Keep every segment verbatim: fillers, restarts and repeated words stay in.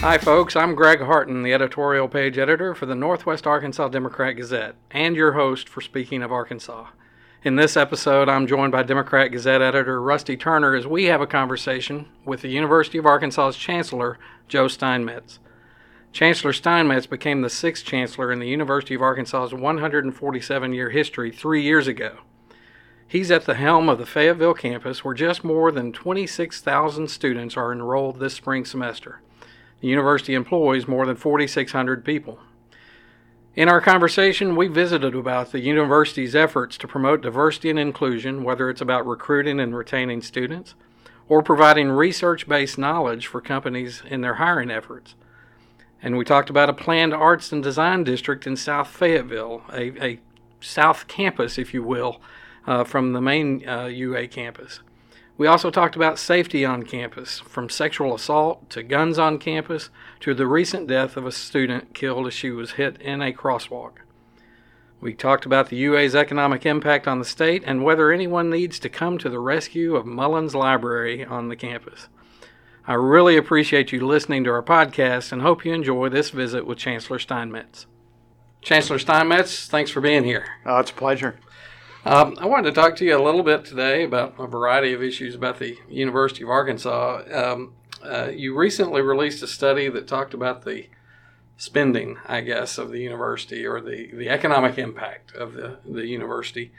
Hi folks, I'm Greg Harton, the editorial page editor for the Northwest Arkansas Democrat-Gazette and your host for Speaking of Arkansas. In this episode, I'm joined by Democrat-Gazette editor Rusty Turner as we have a conversation with the University of Arkansas's Chancellor, Joe Steinmetz. Chancellor Steinmetz became the sixth chancellor in the University of Arkansas's one hundred forty-seven year history three years ago. He's at the helm of the Fayetteville campus where just more than twenty-six thousand students are enrolled this spring semester. The university employs more than forty-six hundred people. In our conversation, we visited about the university's efforts to promote diversity and inclusion, whether it's about recruiting and retaining students, or providing research-based knowledge for companies in their hiring efforts. And we talked about a planned arts and design district in South Fayetteville, a, a South Campus, if you will, uh, from the main uh, U A campus. We also talked about safety on campus, from sexual assault to guns on campus to the recent death of a student killed as she was hit in a crosswalk. We talked about the U A's economic impact on the state and whether anyone needs to come to the rescue of Mullins Library on the campus. I really appreciate you listening to our podcast and hope you enjoy this visit with Chancellor Steinmetz. Chancellor Steinmetz, thanks for being here. Oh, it's a pleasure. Um, I wanted to talk to you a little bit today about a variety of issues about the University of Arkansas. Um, uh, you recently released a study that talked about the spending, I guess, of the university or the, the economic impact of the, the university.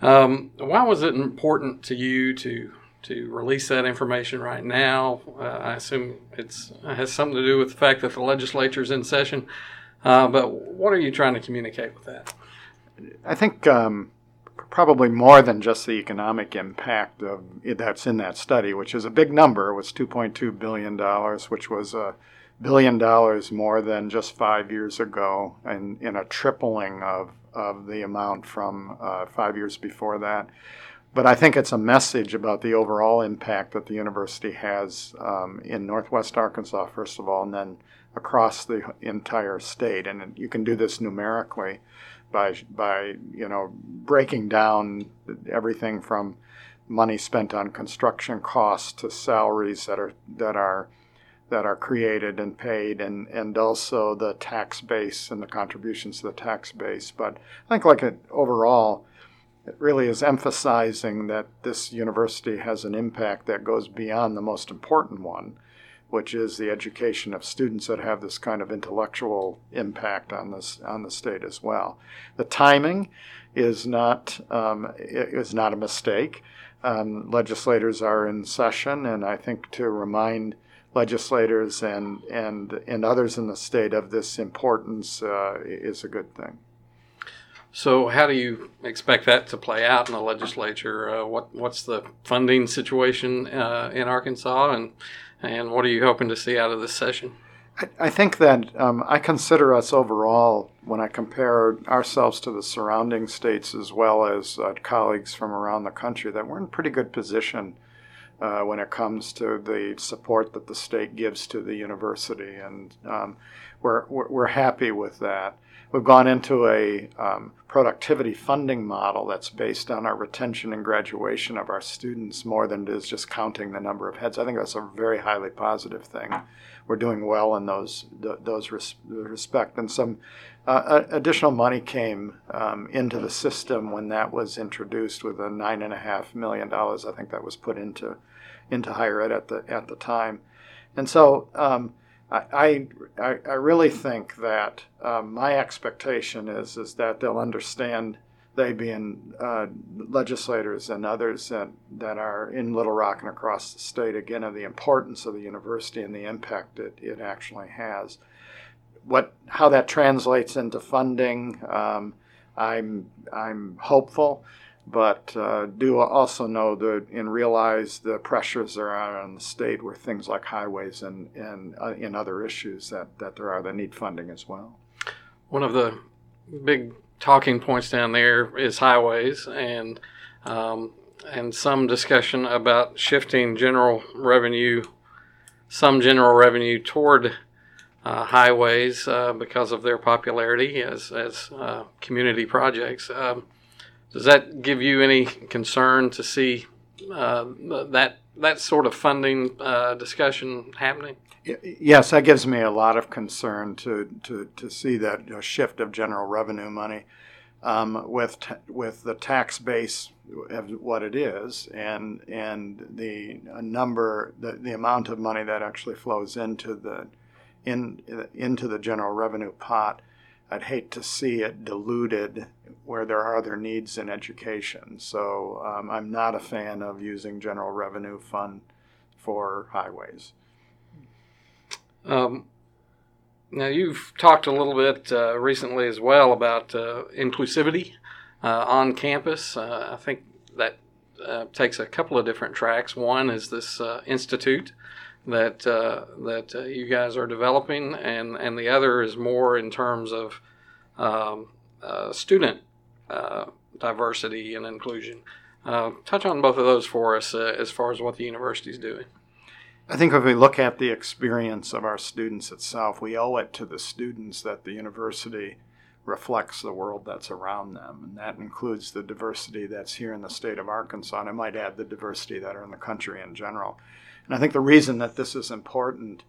Um, why was it important to you to to release that information right now? Uh, I assume it's, it has something to do with the fact that the legislature is in session, uh, but what are you trying to communicate with that? I think... Um Probably more than just the economic impact of it that's in that study, which is a big number. It was two point two billion dollars, which was a billion dollars more than just five years ago, and in a tripling of, of the amount from uh, five years before that. But I think it's a message about the overall impact that the university has um, in Northwest Arkansas, first of all, and then across the entire state. And you can do this numerically. By, by you know, breaking down everything from money spent on construction costs to salaries that are that are that are created and paid, and, and also the tax base and the contributions to the tax base. But I think, like it, overall, it really is emphasizing that this university has an impact that goes beyond the most important one, which is the education of students that have this kind of intellectual impact on this on the state as well. The timing is not um, is not a mistake. Um, legislators are in session, and I think to remind legislators and and and others in the state of this importance uh, is a good thing. So how do you expect that to play out in the legislature? Uh, what what's the funding situation uh, in Arkansas, and and what are you hoping to see out of this session? I, I think that um, I consider us overall, when I compare ourselves to the surrounding states as well as uh, colleagues from around the country, that we're in a pretty good position uh, when it comes to the support that the state gives to the university, and um, we're, we're we're happy with that. We've gone into a um, productivity funding model that's based on our retention and graduation of our students more than it is just counting the number of heads. I think that's a very highly positive thing. We're doing well in those th- those res- respect. And some uh, additional money came um, into the system when that was introduced with a nine and a half million dollars. I think that was put into into higher ed at the at the time, and so. Um, I, I I really think that um, my expectation is is that they'll understand, they being uh, legislators and others that, that are in Little Rock and across the state, again, of the importance of the university and the impact it, it actually has. What how that translates into funding, um, I'm I'm hopeful. But uh, do also know that and realize the pressures there are on the state with things like highways and and, uh, and other issues that, that there are that need funding as well. One of the big talking points down there is highways and um, and some discussion about shifting general revenue, some general revenue toward uh, highways uh, because of their popularity as as uh, community projects. Um, Does that give you any concern to see uh, that that sort of funding uh, discussion happening? Yes, that gives me a lot of concern to to, to see that you know, shift of general revenue money um, with t- with the tax base of what it is, and and the number the, the amount of money that actually flows into the in into the general revenue pot. I'd hate to see it diluted where there are other needs in education. So um, I'm not a fan of using general revenue fund for highways. Um, now, you've talked a little bit uh, recently as well about uh, inclusivity uh, on campus. Uh, I think that uh, takes a couple of different tracks. One is this uh, institute that uh, that uh, you guys are developing, and, and the other is more in terms of um, uh, student uh, diversity and inclusion. Uh, touch on both of those for us uh, as far as what the university is doing. I think if we look at the experience of our students itself, we owe it to the students that the university reflects the world that's around them, and that includes the diversity that's here in the state of Arkansas, and I might add the diversity that are in the country in general. And I think the reason that this is important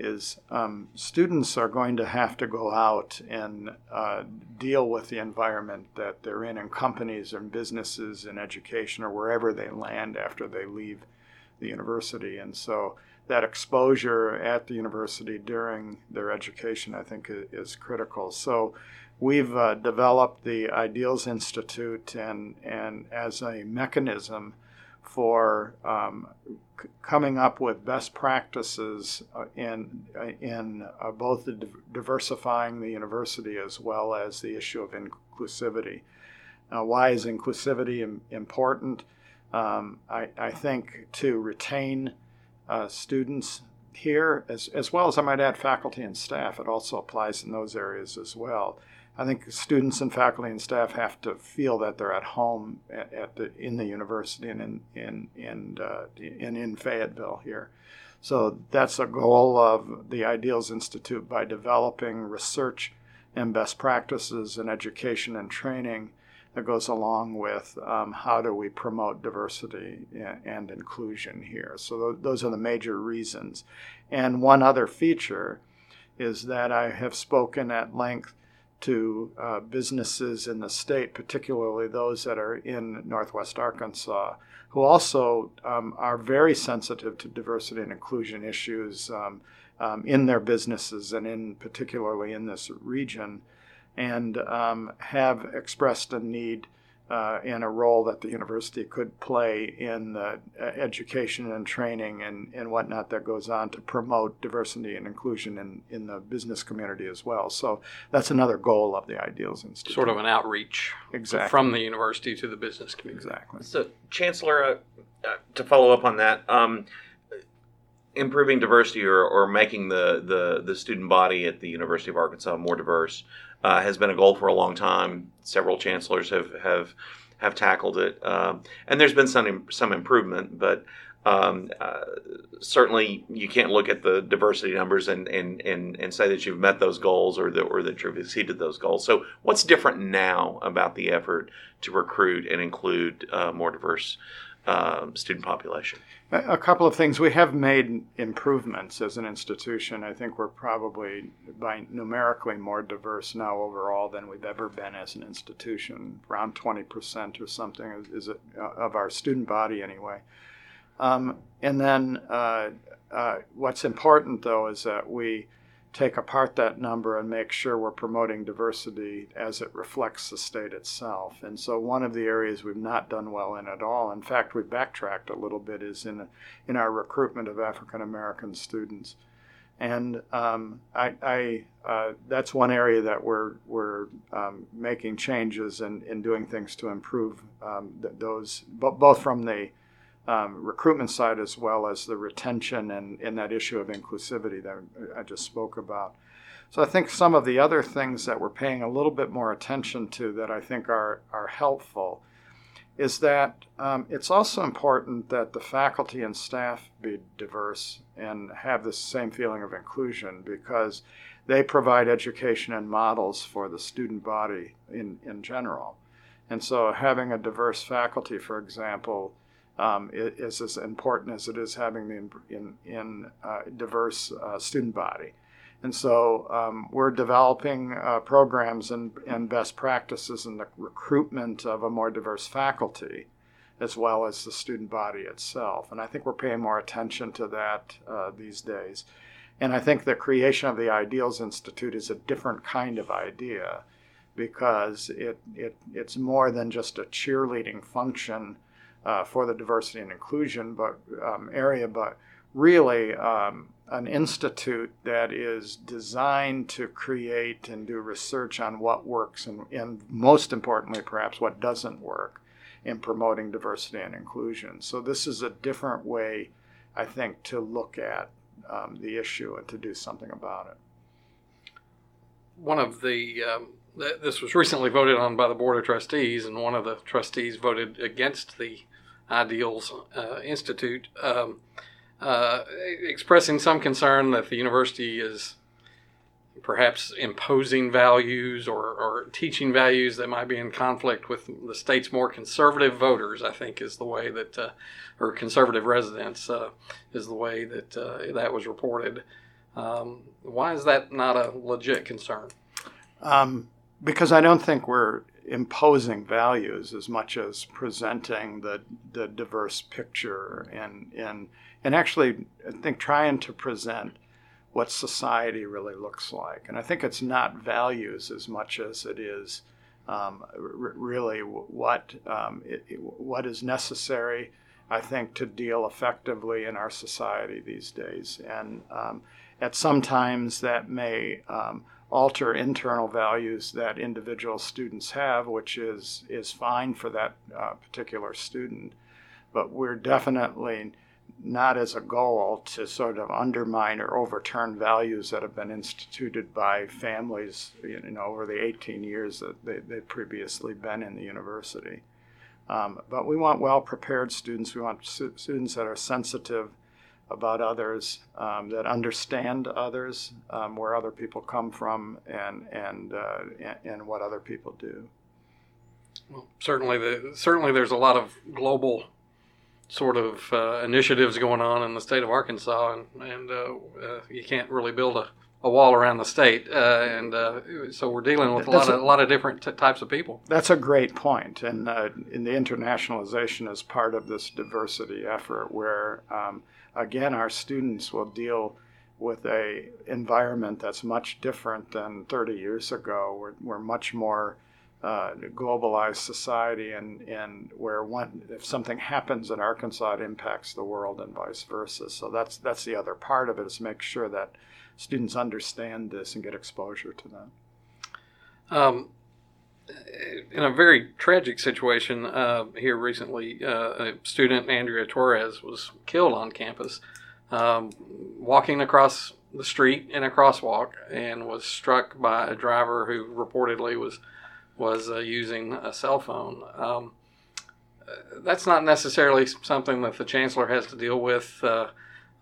is um, students are going to have to go out and uh, deal with the environment that they're in, in companies and businesses and education or wherever they land after they leave the university. And so that exposure at the university during their education, I think, is critical. So we've uh, developed the Ideals Institute and, and as a mechanism for um, c- coming up with best practices in in uh, both the di- diversifying the university as well as the issue of inclusivity. Uh, why is inclusivity im- important? Um, I, I think to retain uh, students here, as, as well as I might add faculty and staff, it also applies in those areas as well. I think students and faculty and staff have to feel that they're at home at, at the, in the university and in in in, uh, in in Fayetteville here. So that's a goal of the Ideals Institute by developing research and best practices in education and training that goes along with um, how do we promote diversity and inclusion here. So th- those are the major reasons. And one other feature is that I have spoken at length to uh, businesses in the state, particularly those that are in Northwest Arkansas, who also um, are very sensitive to diversity and inclusion issues um, um, in their businesses and in particularly in this region, and um, have expressed a need uh, and a role that the university could play in the education and training and, and whatnot that goes on to promote diversity and inclusion in, in the business community as well. So that's another goal of the Ideals Institute. Sort of an outreach exactly. from the university to the business community. Exactly. So, Chancellor, uh, uh, to follow up on that, um, improving diversity or, or making the, the, the student body at the University of Arkansas more diverse uh, has been a goal for a long time. Several chancellors have have, have tackled it. Uh, and there's been some some improvement, but um, uh, certainly you can't look at the diversity numbers and, and, and, and say that you've met those goals or that, or that you've exceeded those goals. So what's different now about the effort to recruit and include uh, more diverse Uh, student population? A couple of things. We have made improvements as an institution. I think we're probably by numerically more diverse now overall than we've ever been as an institution. Around twenty percent or something is, is it, uh, of our student body anyway. Um, and then uh, uh, what's important though is that we take apart that number and make sure we're promoting diversity as it reflects the state itself. And so one of the areas we've not done well in at all, in fact, we backtracked a little bit, is in in our recruitment of African-American students. And um, I, I uh, that's one area that we're, we're um, making changes and, and doing things to improve um, th- those, b- both from the Um, recruitment side as well as the retention and, and that issue of inclusivity that I just spoke about. So I think some of the other things that we're paying a little bit more attention to that I think are, are helpful is that um, it's also important that the faculty and staff be diverse and have the same feeling of inclusion because they provide education and models for the student body in, in general. And so having a diverse faculty, for example, um, is as important as it is having the in, in, in uh, diverse uh, student body. And so um, we're developing uh, programs and, and best practices in the recruitment of a more diverse faculty, as well as the student body itself. And I think we're paying more attention to that uh, these days. And I think the creation of the Ideals Institute is a different kind of idea, because it, it it's more than just a cheerleading function uh, for the diversity and inclusion but um, area, but really um, an institute that is designed to create and do research on what works and, and most importantly, perhaps, what doesn't work in promoting diversity and inclusion. So this is a different way, I think, to look at um, the issue and to do something about it. One of the, um, th- this was recently voted on by the Board of Trustees, and one of the trustees voted against the Ideals uh, Institute, um, uh, expressing some concern that the university is perhaps imposing values or, or teaching values that might be in conflict with the state's more conservative voters, I think is the way that, uh, or conservative residents uh, is the way that uh, that was reported. Um, why is that not a legit concern? Um, because I don't think we're imposing values as much as presenting the the diverse picture and and and actually, I think, trying to present what society really looks like. And I think it's not values as much as it is um, r- really what um, it, what is necessary, I think, to deal effectively in our society these days. And um, at sometimes that may um, alter internal values that individual students have, which is, is fine for that uh, particular student. But we're definitely not as a goal to sort of undermine or overturn values that have been instituted by families, you know, over the eighteen years that they, they've previously been in the university. Um, but we want well-prepared students. We want su- students that are sensitive about others, um, that understand others, um, where other people come from, and and, uh, and and what other people do. Well, certainly, the certainly there's a lot of global sort of uh, initiatives going on in the state of Arkansas, and, and uh, uh, you can't really build a, a wall around the state, uh, and uh, so we're dealing with a lot, of, a lot of different t- types of people. That's a great point, and uh, in the internationalization is part of this diversity effort where, um, again, our students will deal with a environment that's much different than thirty years ago. We're, we're much more Uh, globalized society, and, and where one, if something happens in Arkansas, it impacts the world and vice versa. So that's that's the other part of it, is make sure that students understand this and get exposure to that. Um, in a very tragic situation uh, here recently, uh, a student, Andrea Torres, was killed on campus um, walking across the street in a crosswalk, and was struck by a driver who reportedly was was uh, using a cell phone. Um, that's not necessarily something that the chancellor has to deal with uh,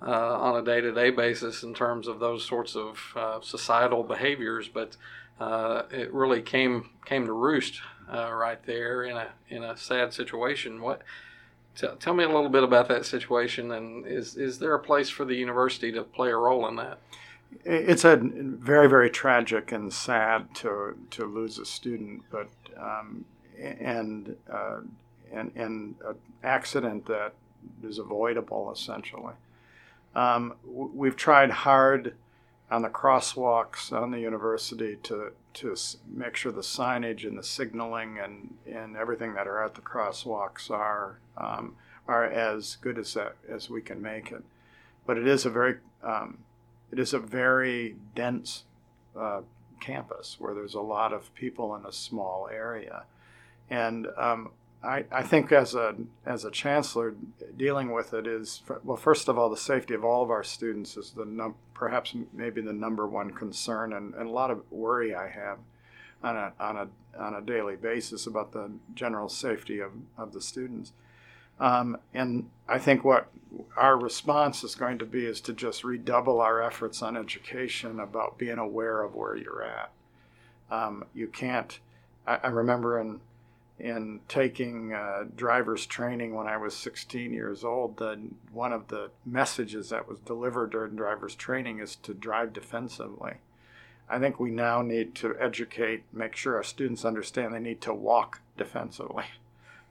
uh, on a day-to-day basis in terms of those sorts of uh, societal behaviors, but uh, it really came came to roost uh, right there in a in a sad situation. What? T- tell me a little bit about that situation, and is is there a place for the university to play a role in that? It's a very, very tragic and sad to to lose a student, but um, and uh, and and an accident that is avoidable essentially. Um, we've tried hard on the crosswalks on the university to to make sure the signage and the signaling and, and everything that are at the crosswalks are um, are as good as that, as we can make it. But it is a very um, It is a very dense uh, campus where there's a lot of people in a small area. And um, I, I think as a as a chancellor, dealing with it is, well, first of all, the safety of all of our students is the num- perhaps maybe the number one concern, and, and a lot of worry I have on a, on a, on a daily basis about the general safety of, of the students. Um, and I think what our response is going to be is to just redouble our efforts on education about being aware of where you're at. Um, you can't, I, I remember in in taking uh, driver's training when I was sixteen years old, the, one of the messages that was delivered during driver's training is to drive defensively. I think we now need to educate, make sure our students understand they need to walk defensively.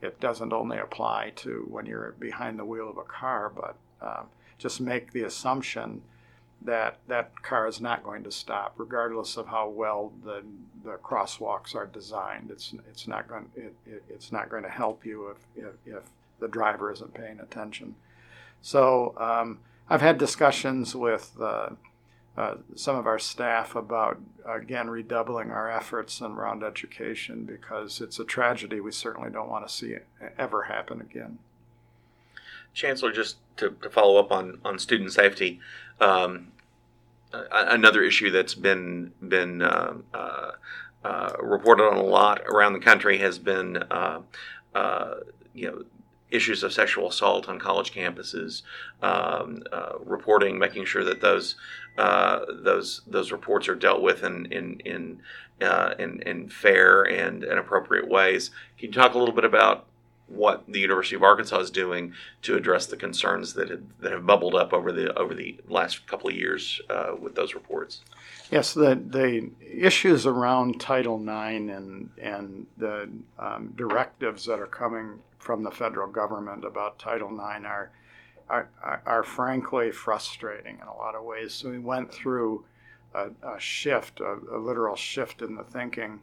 It doesn't only apply to when you're behind the wheel of a car, but um, just make the assumption that that car is not going to stop, regardless of how well the the crosswalks are designed. It's it's not going it, it, it's not going to help you if, if if the driver isn't paying attention. So um, I've had discussions with uh, uh, some of our staff about again redoubling our efforts around education, because it's a tragedy we certainly don't want to see it ever happen again. Chancellor, just to, to follow up on, on student safety, um, another issue that's been been uh, uh, uh, reported on a lot around the country has been uh, uh, you know issues of sexual assault on college campuses. Um, uh, reporting, making sure that those uh, those those reports are dealt with in in in uh, in, in fair and, and appropriate ways. Can you talk a little bit about what the University of Arkansas is doing to address the concerns that have, that have bubbled up over the over the last couple of years uh, with those reports? Yes, the the issues around Title nine and and the um, directives that are coming from the federal government about Title nine are are are, are frankly frustrating in a lot of ways. So we went through a, a shift, a, a literal shift in the thinking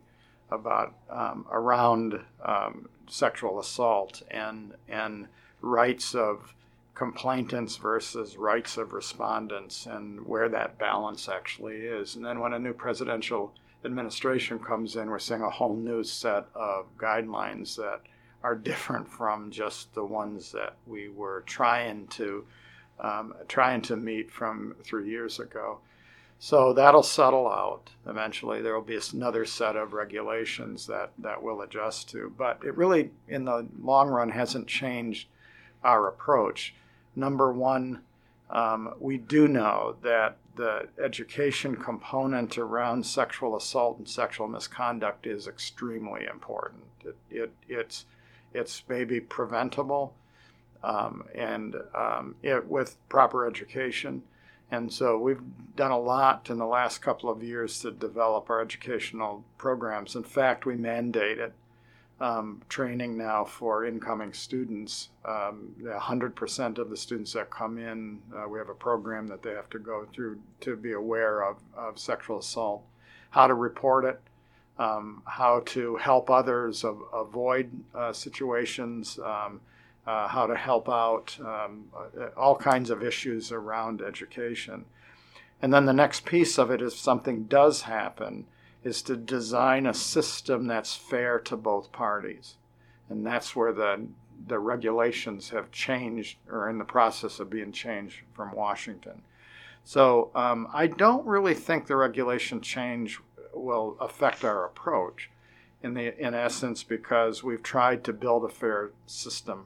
about um, around um, sexual assault and and rights of complainants versus rights of respondents, and where that balance actually is. And then when a new presidential administration comes in, we're seeing a whole new set of guidelines that are different from just the ones that we were trying to um, trying to meet from three years ago. So that'll settle out. Eventually there will be another set of regulations that, that we'll adjust to. But it really, in the long run, hasn't changed our approach. Number one, um, we do know that the education component around sexual assault and sexual misconduct is extremely important. It, it it's, it's maybe preventable um, and um, it, with proper education. And so we've done a lot in the last couple of years to develop our educational programs. In fact, we mandated um, training now for incoming students. Um, one hundred percent of the students that come in, uh, we have a program that they have to go through to be aware of, of sexual assault, how to report it, um, how to help others av- avoid uh, situations, um, Uh, how to help out, um, all kinds of issues around education. And then the next piece of it, if something does happen, is to design a system that's fair to both parties. And that's where the, the regulations have changed, or in the process of being changed from Washington. So um, I don't really think the regulation change will affect our approach in, the, in essence, because we've tried to build a fair system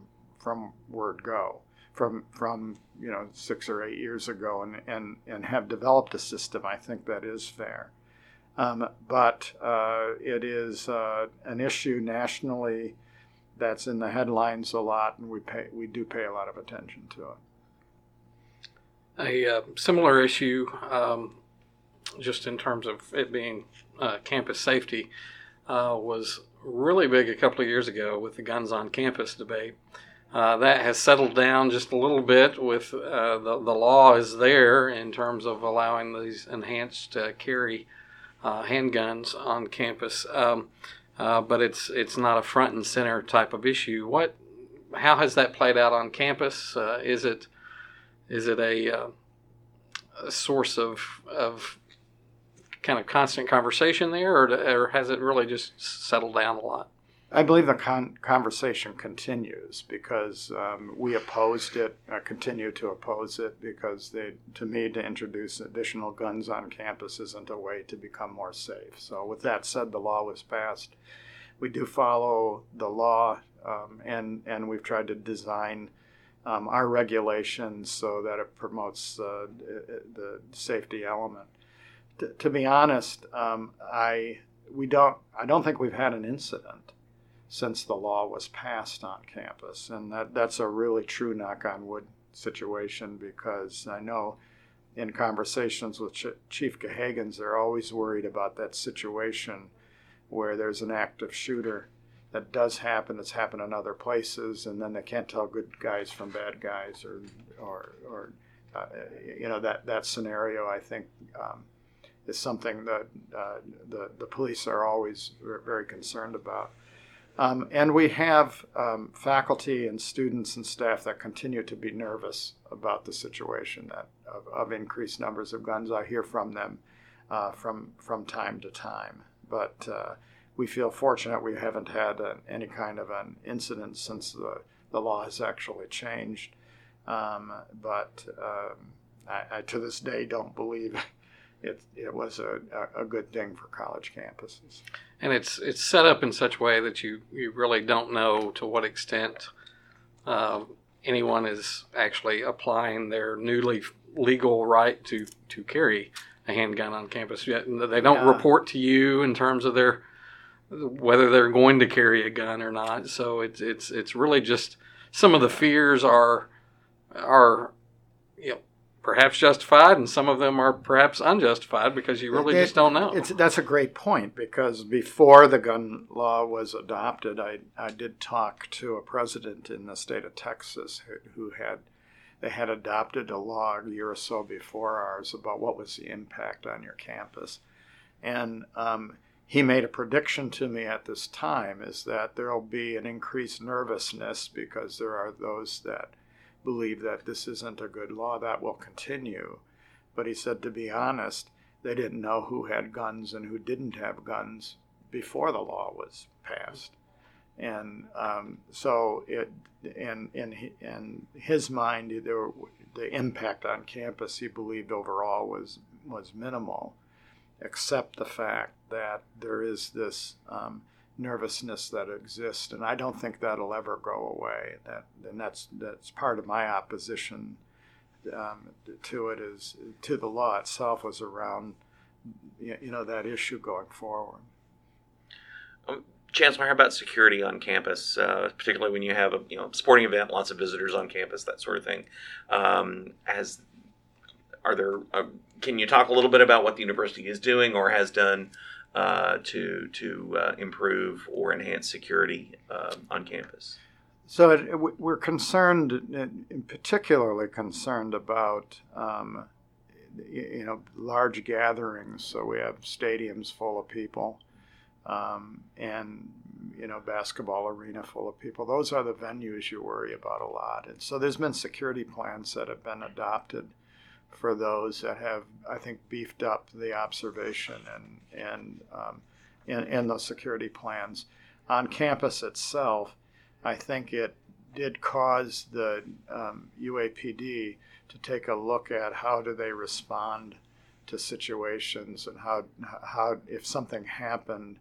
from word go, from from you know six or eight years ago, and and, and have developed a system I think that is fair, um, but uh, it is uh, an issue nationally that's in the headlines a lot, and we pay we do pay a lot of attention to it. A uh, similar issue, um, just in terms of it being uh, campus safety, uh, was really big a couple of years ago with the guns on campus debate. Uh, that has settled down just a little bit with uh, the, the law is there in terms of allowing these enhanced uh, carry uh, handguns on campus, um, uh, but it's it's not a front and center type of issue. What, how has that played out on campus? Uh, is it is it a, uh, a source of of kind of constant conversation there, or, or has it really just settled down a lot? I believe the con- conversation continues because um, we opposed it, uh, continue to oppose it, because they, to me, to introduce additional guns on campus isn't a way to become more safe. So with that said, the law was passed. We do follow the law, um, and, and we've tried to design um, our regulations so that it promotes uh, the safety element. T- to be honest, um, I we don't I don't think we've had an incident since the law was passed on campus. And that, that's a really true knock on wood situation, because I know in conversations with Ch- Chief Gahagans, they're always worried about that situation where there's an active shooter that does happen, that's happened in other places, and then they can't tell good guys from bad guys, or, or, or uh, you know, that, that scenario, I think, um, is something that uh, the, the police are always very concerned about. Um, and we have um, faculty and students and staff that continue to be nervous about the situation, that of, of increased numbers of guns. I hear from them uh, from from time to time. But uh, we feel fortunate we haven't had a, any kind of an incident since the, the law has actually changed. Um, but um, I, I, to this day, don't believe it, it was a, a good thing for college campuses. And it's it's set up in such a way that you, you really don't know to what extent uh, anyone is actually applying their newly legal right to, to carry a handgun on campus yet. They don't yeah. report to you in terms of their whether they're going to carry a gun or not. So it's it's it's really just some of the fears are are you know, perhaps justified, and some of them are perhaps unjustified because you really it, just don't know. It's, that's a great point, because before the gun law was adopted, I, I did talk to a president in the state of Texas who, who had they had adopted a law a year or so before ours about what was the impact on your campus. And um, he made a prediction to me at this time is that there will be an increased nervousness because there are those that believe that this isn't a good law, that will continue. But he said, to be honest, they didn't know who had guns and who didn't have guns before the law was passed. And um, so it, in, in, in his mind, there, the impact on campus, he believed overall was, was minimal, except the fact that there is this um, nervousness that exists, and I don't think that'll ever go away. That, and that's that's part of my opposition um, to it is to the law itself was around you know that issue going forward. Um, Chancellor, how about security on campus, uh, particularly when you have a you know sporting event, lots of visitors on campus, that sort of thing? Um, as are there? Uh, can you talk a little bit about what the university is doing or has done Uh, to to uh, improve or enhance security uh, on campus? So it, we're concerned, particularly concerned about um, you know large gatherings. So we have stadiums full of people, um, and you know basketball arena full of people. Those are the venues you worry about a lot. And so there's been security plans that have been adopted for those that have, I think, beefed up the observation and and um, and, and those security plans. On campus itself, I think it did cause the um, U A P D to take a look at how do they respond to situations and how how if something happened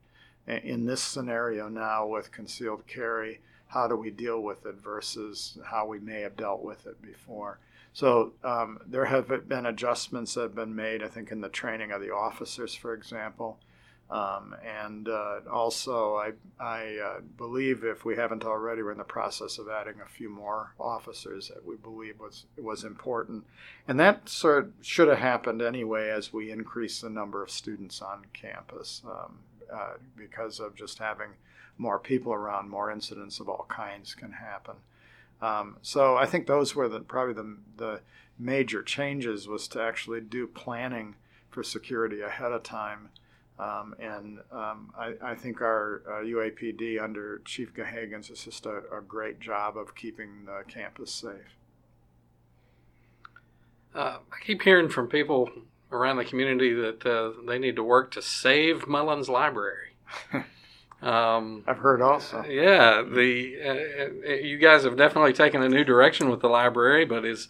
in this scenario now with concealed carry, how do we deal with it versus how we may have dealt with it before. So um, there have been adjustments that have been made, I think, in the training of the officers, for example. Um, and uh, also, I, I uh, believe, if we haven't already, we're in the process of adding a few more officers that we believe was was important. And that sort of should have happened anyway as we increase the number of students on campus um, uh, because of just having more people around, more incidents of all kinds can happen. Um, so I think those were the, probably the, the major changes was to actually do planning for security ahead of time. Um, and um, I, I think our uh, U A P D under Chief Gahagans is just a, a great job of keeping the campus safe. Uh, I keep hearing from people around the community that uh, they need to work to save Mullins Library. Um, I've heard also. Uh, yeah, the uh, you guys have definitely taken a new direction with the library, but is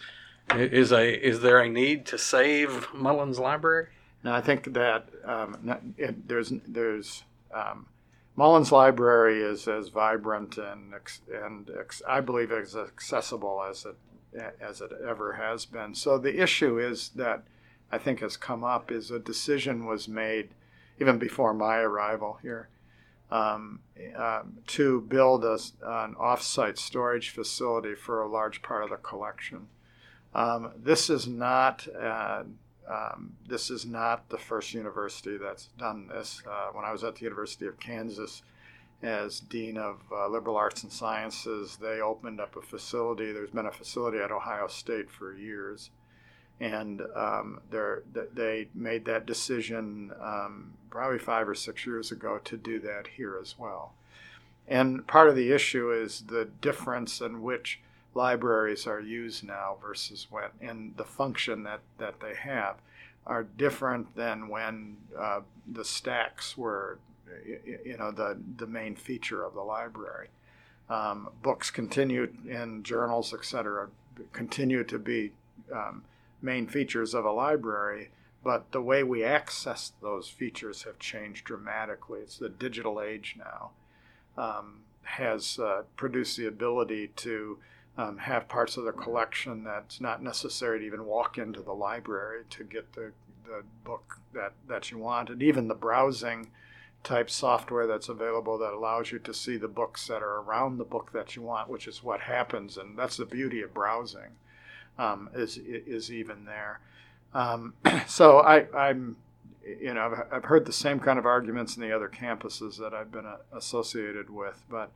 is a is there a need to save Mullins Library? No, I think that um, it, there's there's um, Mullins Library is as vibrant and and I believe as accessible as it as it ever has been. So the issue is that I think has come up is a decision was made even before my arrival here. um, um, to build a, an off-site storage facility for a large part of the collection. Um, this is not uh, um, this is not the first university that's done this. Uh, when I was at the University of Kansas as Dean of uh, Liberal Arts and Sciences, they opened up a facility. There's been a facility at Ohio State for years, and um, they made that decision um, probably five or six years ago to do that here as well. And part of the issue is the difference in which libraries are used now versus when, and the function that, that they have are different than when uh, the stacks were, you know, the, the main feature of the library. Um, books continue, and journals, et cetera, continue to be um, main features of a library, but the way we access those features have changed dramatically. It's the digital age now um, has uh, produced the ability to Um, have parts of the collection that's not necessary to even walk into the library to get the, the book that, that you want. And even the browsing type software that's available that allows you to see the books that are around the book that you want, which is what happens. And that's the beauty of browsing, um, is is even there. Um, so I, I'm, you know, I've, I've heard the same kind of arguments in the other campuses that I've been uh, associated with, but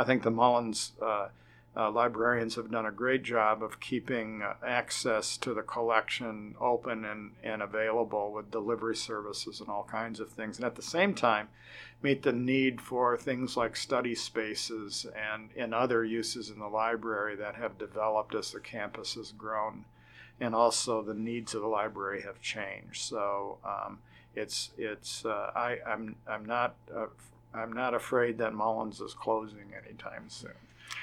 I think the Mullins uh, Uh, librarians have done a great job of keeping uh, access to the collection open and, and available with delivery services and all kinds of things. And at the same time, meet the need for things like study spaces and, and other uses in the library that have developed as the campus has grown. And also the needs of the library have changed. So um, it's it's uh, I, I'm I'm not uh, I'm not afraid that Mullins is closing anytime soon.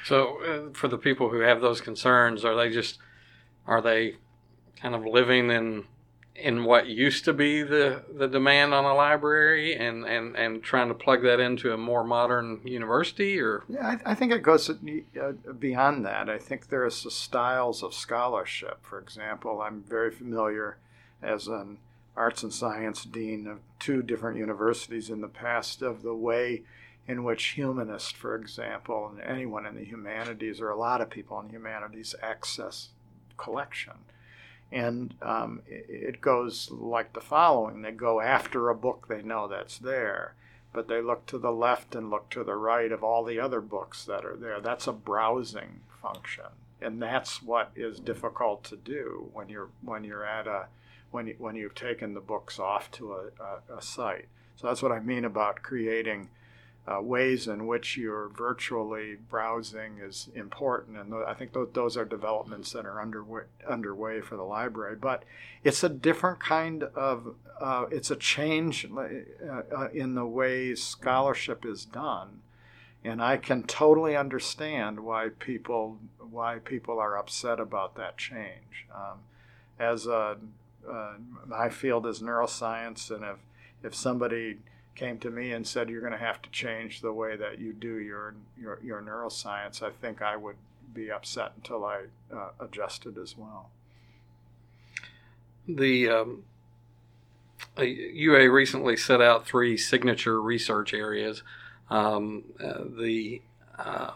So uh, for the people who have those concerns, are they just, are they kind of living in in what used to be the, the demand on a library and, and, and trying to plug that into a more modern university? Or yeah, I, I think it goes beyond that. I think there is the styles of scholarship. For example, I'm very familiar as an arts and science dean of two different universities in the past of the way in which humanists, for example, and anyone in the humanities, or a lot of people in the humanities, access collection. And um, it goes like the following. They go after a book they know that's there, but they look to the left and look to the right of all the other books that are there. That's a browsing function. And that's what is difficult to do when you're when you're at a when you, when you've taken the books off to a, a, a site. So that's what I mean about creating Uh, ways in which you're virtually browsing is important, and th- I think th- those are developments that are underway, underway for the library. But it's a different kind of, uh, it's a change uh, uh, in the way scholarship is done, and I can totally understand why people why people are upset about that change. Um, as a, uh, my field is neuroscience, and if if somebody came to me and said, you're going to have to change the way that you do your your, your neuroscience, I think I would be upset until I uh, adjusted as well. The um, U A recently set out three signature research areas. Um, uh, the uh,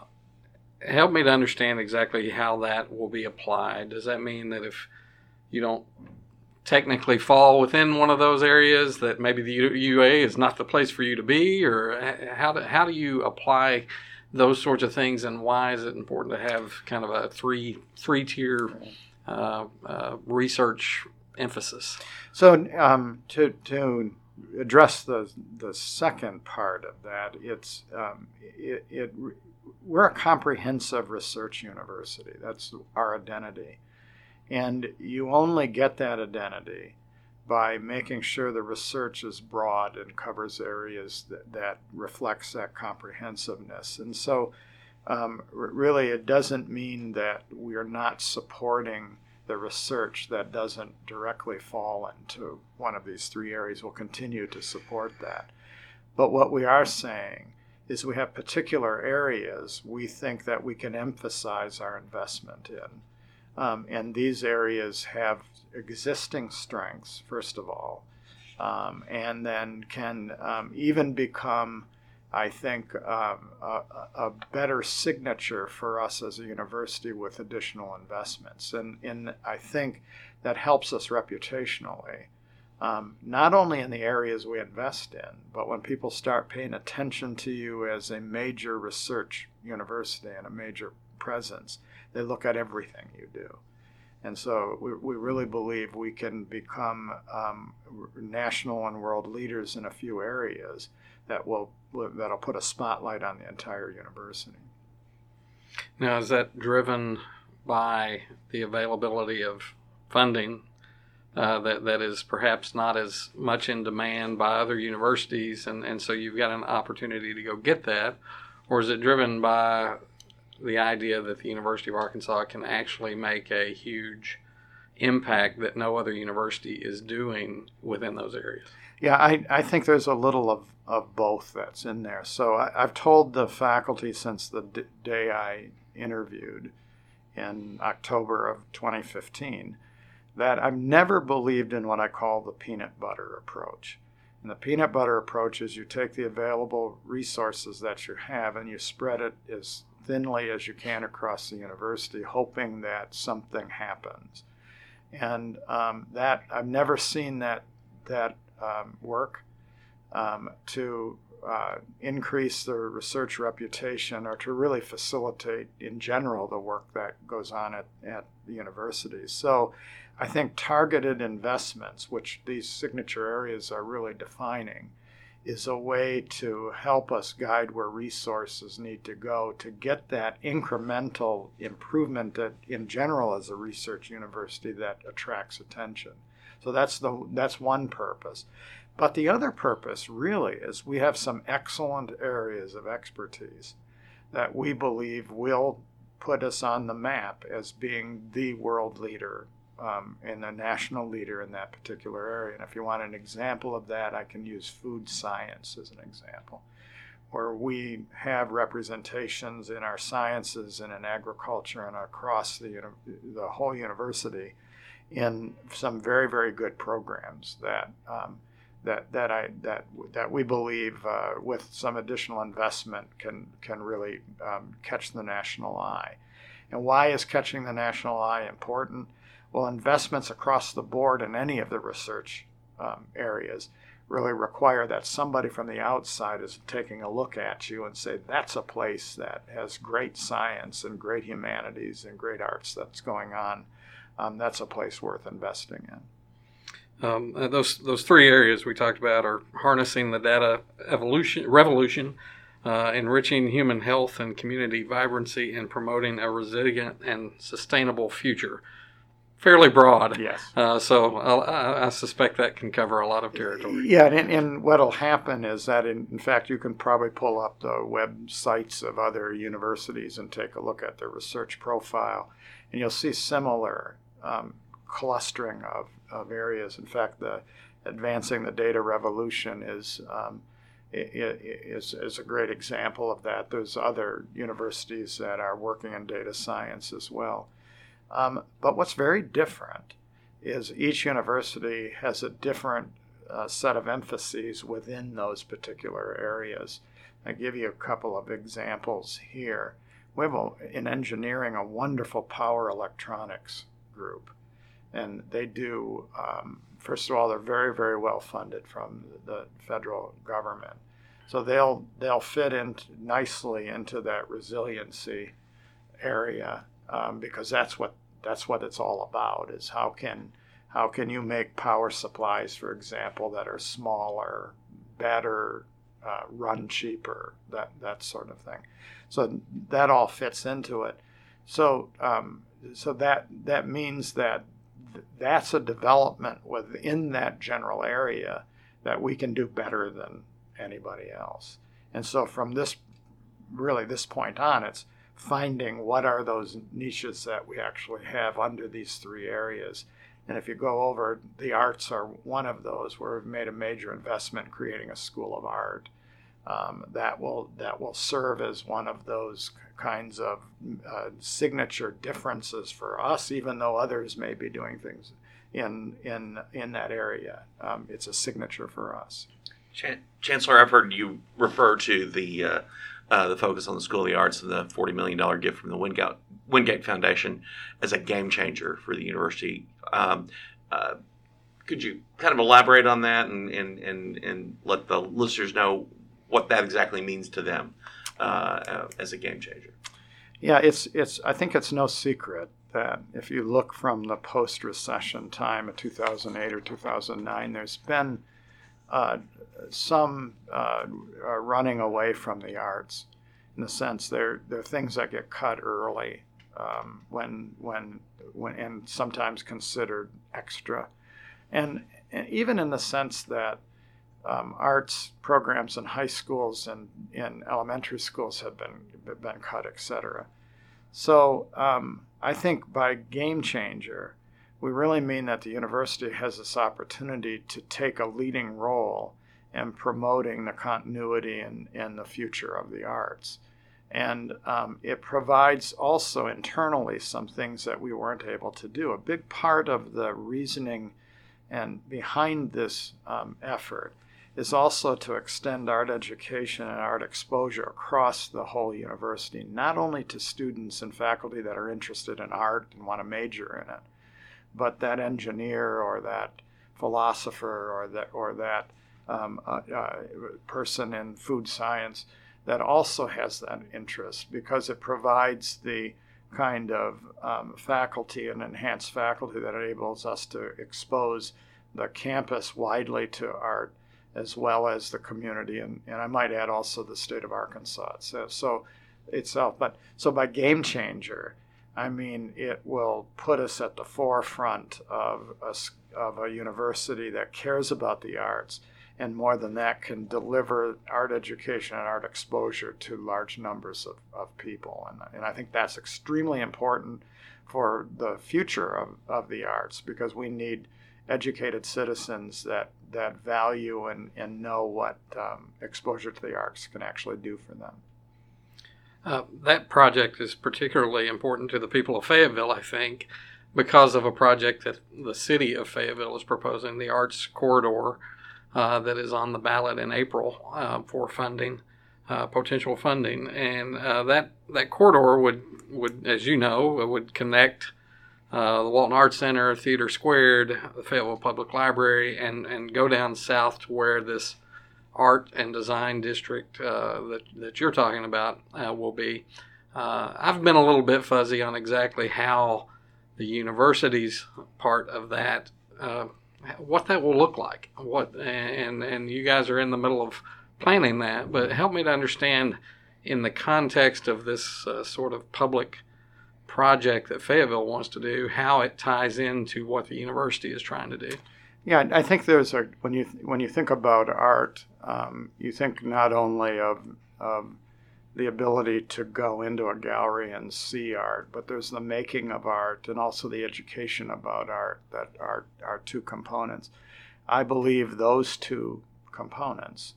help me to understand exactly how that will be applied. Does that mean that if you don't technically fall within one of those areas that maybe the U A is not the place for you to be, or how do, how do you apply those sorts of things, and why is it important to have kind of a three three tier uh, uh, research emphasis? So um, to to address the the second part of that, it's um, it, it we're a comprehensive research university. That's our identity. And you only get that identity by making sure the research is broad and covers areas that, that reflects that comprehensiveness. And so um, really it doesn't mean that we're not supporting the research that doesn't directly fall into one of these three areas. We'll continue to support that. But what we are saying is we have particular areas we think that we can emphasize our investment in. Um, and these areas have existing strengths, first of all, um, and then can um, even become I think, um, a, a better signature for us as a university with additional investments. And, and I think that helps us reputationally, um, not only in the areas we invest in, but when people start paying attention to you as a major research university and a major presence, they look at everything you do. And so we, we really believe we can become um, national and world leaders in a few areas that will that'll put a spotlight on the entire university. Now, is that driven by the availability of funding uh, that that is perhaps not as much in demand by other universities, and, and so you've got an opportunity to go get that, or is it driven by the idea that the University of Arkansas can actually make a huge impact that no other university is doing within those areas? Yeah, I, I think there's a little of, of both that's in there. So I, I've told the faculty since the d- day I interviewed in October of twenty fifteen that I've never believed in what I call the peanut butter approach. And the peanut butter approach is you take the available resources that you have and you spread it as thinly as you can across the university, hoping that something happens. And um, that I've never seen that that um, work um, to uh, increase the research reputation or to really facilitate, in general, the work that goes on at, at the university. So I think targeted investments, which these signature areas are really defining, is a way to help us guide where resources need to go to get that incremental improvement that, in general, as a research university, that attracts attention. So that's the that's one purpose. But the other purpose really is we have some excellent areas of expertise that we believe will put us on the map as being the world leader Um, and a national leader in that particular area. And if you want an example of that, I can use food science as an example, where we have representations in our sciences and in agriculture and across the, the whole university in some very, very good programs that um, that that I that that we believe uh, with some additional investment can can really um, catch the national eye. And why is catching the national eye important? Well, investments across the board in any of the research um, areas really require that somebody from the outside is taking a look at you and say, that's a place that has great science and great humanities and great arts that's going on. Um, that's a place worth investing in. Um, those those three areas we talked about are harnessing the data evolution revolution, uh, enriching human health and community vibrancy, and promoting a resilient and sustainable future. Fairly broad. Yes. Uh, so I, I suspect that can cover a lot of territory. Yeah, and, and what will happen is that, in, in fact, you can probably pull up the websites of other universities and take a look at their research profile, and you'll see similar um, clustering of, of areas. In fact, the advancing the data revolution is um, is is a great example of that. There's other universities that are working in data science as well. Um, but what's very different is each university has a different uh, set of emphases within those particular areas. I'll give you a couple of examples here. We have, a, in engineering, a wonderful power electronics group. And they do, um, first of all, they're very, very well funded from the federal government. So they'll, they'll fit in nicely into that resiliency area. Um, because that's what that's what it's all about, is how can how can you make power supplies, for example, that are smaller, better, uh, run cheaper, that that sort of thing. So that all fits into it. So um, so that that means that th- that's a development within that general area that we can do better than anybody else. And so from this really this point on, it's finding what are those niches that we actually have under these three areas. And if you go over, the arts are one of those where we've made a major investment creating a school of art um, that will that will serve as one of those kinds of uh, signature differences for us, even though others may be doing things in in in that area. Um, it's a signature for us. Chan- Chancellor, I've heard you refer to the uh, uh, the focus on the School of the Arts and the forty million dollars gift from the Wingate, Wingate Foundation as a game changer for the university. Um, uh, could you kind of elaborate on that and, and, and, and let the listeners know what that exactly means to them uh, as a game changer? Yeah, it's it's. I think it's no secret that if you look from the post-recession time of two thousand eight or two thousand nine, there's been uh, some uh, running away from the arts. In the sense, there there are things that get cut early um, when when when and sometimes considered extra, and, and even in the sense that Um, arts programs in high schools and in elementary schools have been have been cut, et cetera. So um, I think by game changer, we really mean that the university has this opportunity to take a leading role in promoting the continuity and, and the future of the arts. And um, it provides also internally some things that we weren't able to do. A big part of the reasoning and behind this um, effort is also to extend art education and art exposure across the whole university, not only to students and faculty that are interested in art and want to major in it, but that engineer or that philosopher or that or that um, uh, uh, person in food science that also has that interest, because it provides the kind of um, faculty and enhanced faculty that enables us to expose the campus widely to art, as well as the community, and, and I might add also the state of Arkansas so, so itself. But so by game changer, I mean it will put us at the forefront of a, of a university that cares about the arts, and more than that, can deliver art education and art exposure to large numbers of, of people. And, and I think that's extremely important for the future of, of the arts, because we need educated citizens that, that value and, and know what um, exposure to the arts can actually do for them. Uh, that project is particularly important to the people of Fayetteville, I think, because of a project that the city of Fayetteville is proposing, the Arts Corridor, uh, that is on the ballot in April uh, for funding, uh, potential funding. And uh, that, that corridor would, would, as you know, would connect Uh, the Walton Arts Center, Theater Squared, the Fayetteville Public Library, and, and go down south to where this art and design district uh, that, that you're talking about uh, will be. Uh, I've been a little bit fuzzy on exactly how the university's part of that, uh, what that will look like. What and and you guys are in the middle of planning that, but help me to understand in the context of this uh, sort of public project that Fayetteville wants to do, how it ties into what the university is trying to do. Yeah, I think there's a when you when you think about art, um, you think not only of, of the ability to go into a gallery and see art, but there's the making of art and also the education about art that are are two components. I believe those two components,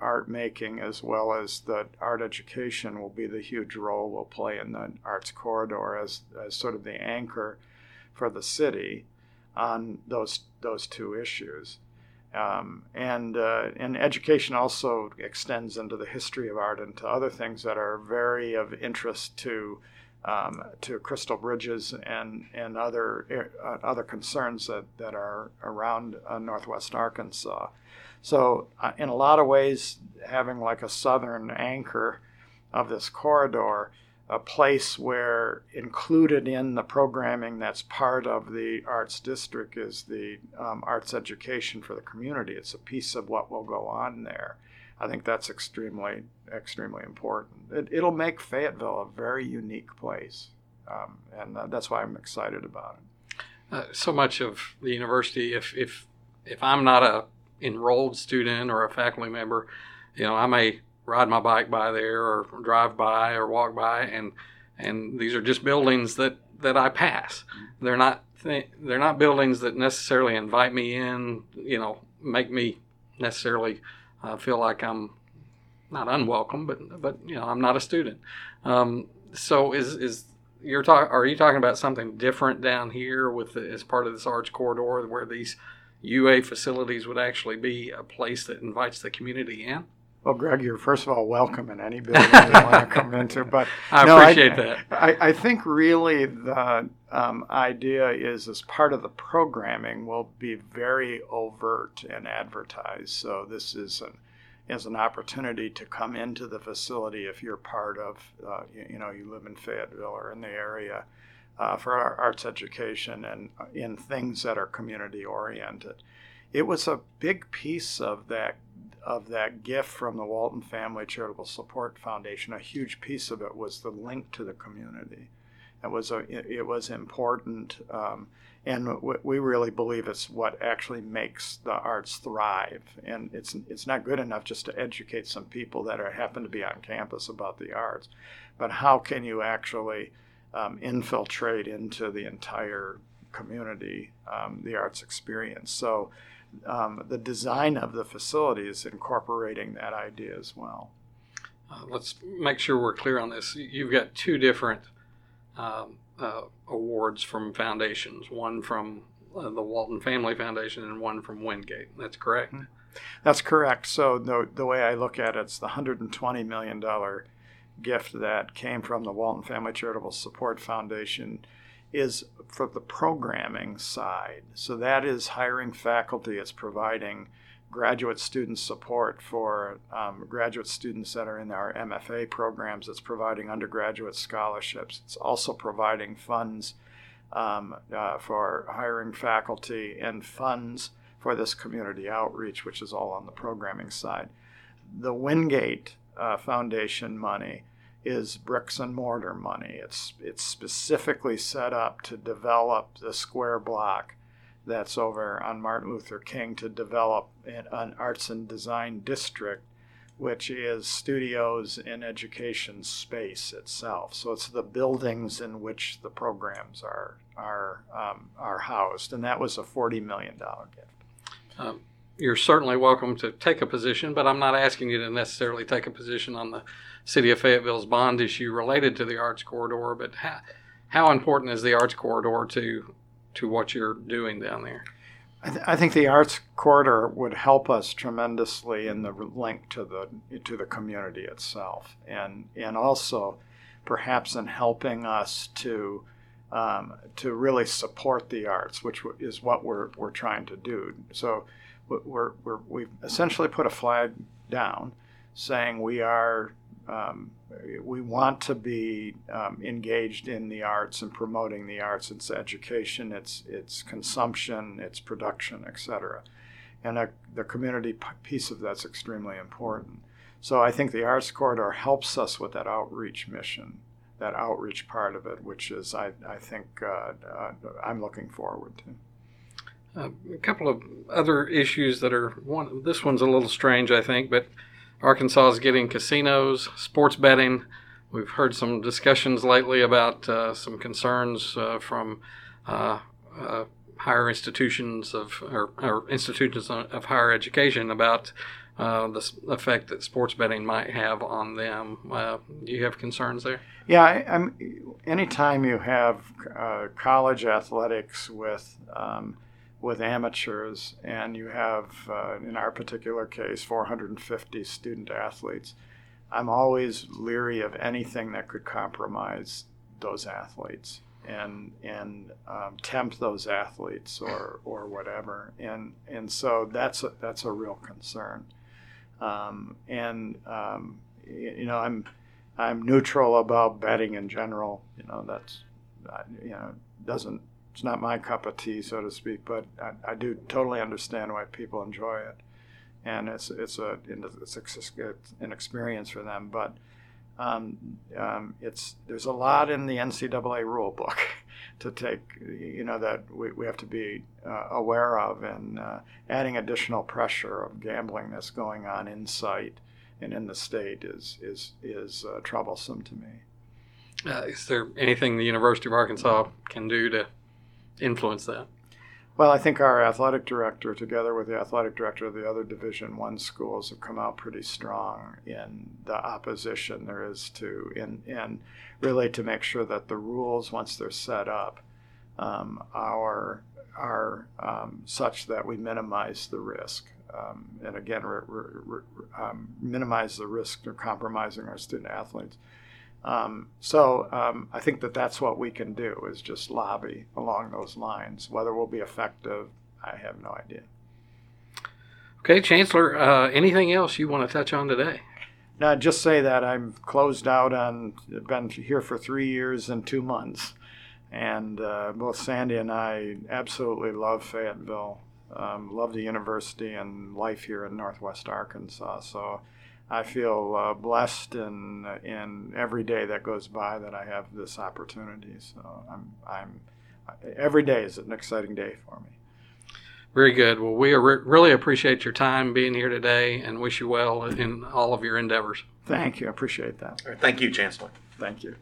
art making as well as the art education, will be the huge role we'll play in the arts corridor as, as sort of the anchor for the city on those those two issues. Um, and uh, and education also extends into the history of art and to other things that are very of interest to um, to Crystal Bridges and and other uh, other concerns that, that are around uh, Northwest Arkansas. So uh, in a lot of ways, having like a southern anchor of this corridor, a place where included in the programming that's part of the arts district is the um, arts education for the community. It's a piece of what will go on there. I think that's extremely, extremely important. It, it'll make Fayetteville a very unique place, um, and uh, that's why I'm excited about it. Uh, so much of the university, if if if I'm not a enrolled student or a faculty member, you know, I may ride my bike by there or drive by or walk by, and and these are just buildings that that I pass. They're not th- they're not buildings that necessarily invite me in, you know, make me necessarily uh, feel like I'm not unwelcome, but but you know, I'm not a student. Um, so is is you're talk are you talking about something different down here with the, as part of this arts corridor where these U A facilities would actually be a place that invites the community in? Well, Greg, you're first of all welcome in any building you want to come into. But I no, appreciate I, that. I, I think really the um, idea is, as part of the programming, will be very overt and advertised. So this is an is an opportunity to come into the facility if you're part of, uh, you, you know, you live in Fayetteville or in the area, uh, for our arts education and in things that are community oriented. It was a big piece of that. of that gift from the Walton Family Charitable Support Foundation. A huge piece of it was the link to the community. It was a, it was important, um, and we really believe it's what actually makes the arts thrive. And it's it's not good enough just to educate some people that are, happen to be on campus about the arts, but how can you actually um, infiltrate into the entire community um, the arts experience? So. Um, the design of the facility is incorporating that idea as well. Uh, let's make sure we're clear on this. You've got two different um, uh, awards from foundations, one from uh, the Walton Family Foundation and one from Wingate. That's correct? That's correct. So the, the way I look at it, it's the one hundred twenty million dollars gift that came from the Walton Family Charitable Support Foundation is for the programming side. So that is hiring faculty, it's providing graduate student support for um, graduate students that are in our M F A programs, it's providing undergraduate scholarships, it's also providing funds um, uh, for hiring faculty and funds for this community outreach, which is all on the programming side. The Wingate uh, Foundation money is bricks and mortar money. It's it's specifically set up to develop the square block that's over on Martin Luther King, to develop an, an arts and design district, which is studios and education space itself. So it's the buildings in which the programs are are um, are housed, and that was a forty million dollars gift. Um, You're certainly welcome to take a position, but I'm not asking you to necessarily take a position on the City of Fayetteville's bond issue related to the Arts Corridor, but how, how important is the Arts Corridor to to what you're doing down there? I, th- I think the Arts Corridor would help us tremendously in the link to the to the community itself, and and also perhaps in helping us to um, to really support the arts, which is what we're we're trying to do. So. We're, we're, we've essentially put a flag down saying we are, um, we want to be um, engaged in the arts and promoting the arts, its education, its its consumption, its production, et cetera. And a, the community p- piece of that's extremely important. So I think the Arts Corridor helps us with that outreach mission, that outreach part of it, which is, I, I think, uh, uh, I'm looking forward to. Uh, a couple of other issues that are, one, this one's a little strange, I think, but Arkansas is getting casinos, sports betting. We've heard some discussions lately about uh, some concerns uh, from uh, uh, higher institutions of, or, or institutions of higher education about uh, the effect that sports betting might have on them. Uh, do you have concerns there? Yeah, I, I'm, anytime you have uh, college athletics with um, with amateurs, and you have, uh, in our particular case, four hundred fifty student athletes, I'm always leery of anything that could compromise those athletes and and um, tempt those athletes or or whatever. And and so that's a, that's a real concern. Um, and um, you know, I'm I'm neutral about betting in general. You know, that's you know doesn't. It's not my cup of tea, so to speak, but I, I do totally understand why people enjoy it, and it's it's a it's an experience for them. But um, um, it's there's a lot in the N C double A rule book to take, you know, that we, we have to be uh, aware of, and uh, adding additional pressure of gambling that's going on in sight and in the state is is is uh, troublesome to me. Uh, is there anything the University of Arkansas can do to influence that? Well, I think our athletic director, together with the athletic director of the other Division One schools, have come out pretty strong in the opposition there is to, and and really to make sure that the rules, once they're set up, um, are are um, such that we minimize the risk. Um, and again, re- re- um, minimize the risk of compromising our student athletes. Um, so um, I think that that's what we can do, is just lobby along those lines. Whether we'll be effective, I have no idea. Okay, Chancellor, uh, anything else you want to touch on today? No, I'd just say that I'm closed out on, been here for three years and two months. And uh, both Sandy and I absolutely love Fayetteville, um, love the university and life here in Northwest Arkansas. So I feel uh, blessed in, in every day that goes by that I have this opportunity. So I'm, I'm, every day is an exciting day for me. Very good. Well, we re- really appreciate your time being here today and wish you well in all of your endeavors. Thank you. I appreciate that. All right. Thank you, Chancellor. Thank you.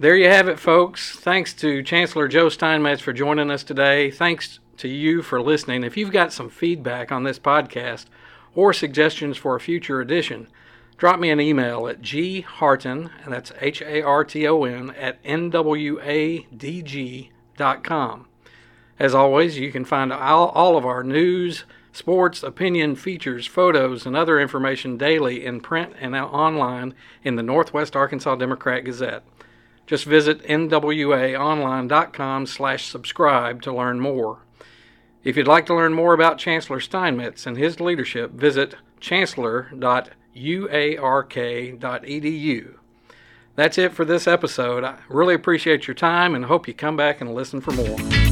There you have it, folks. Thanks to Chancellor Joe Steinmetz for joining us today. Thanks to you for listening. If you've got some feedback on this podcast or suggestions for a future edition, drop me an email at gharton, and that's H A R T O N, at N W A D G dot com. As always, you can find all, all of our news, sports, opinion, features, photos, and other information daily in print and online in the Northwest Arkansas Democrat-Gazette. Just visit N W A online dot com slash subscribe to learn more. If you'd like to learn more about Chancellor Steinmetz and his leadership, visit chancellor dot U A R K dot E D U. That's it for this episode. I really appreciate your time and hope you come back and listen for more.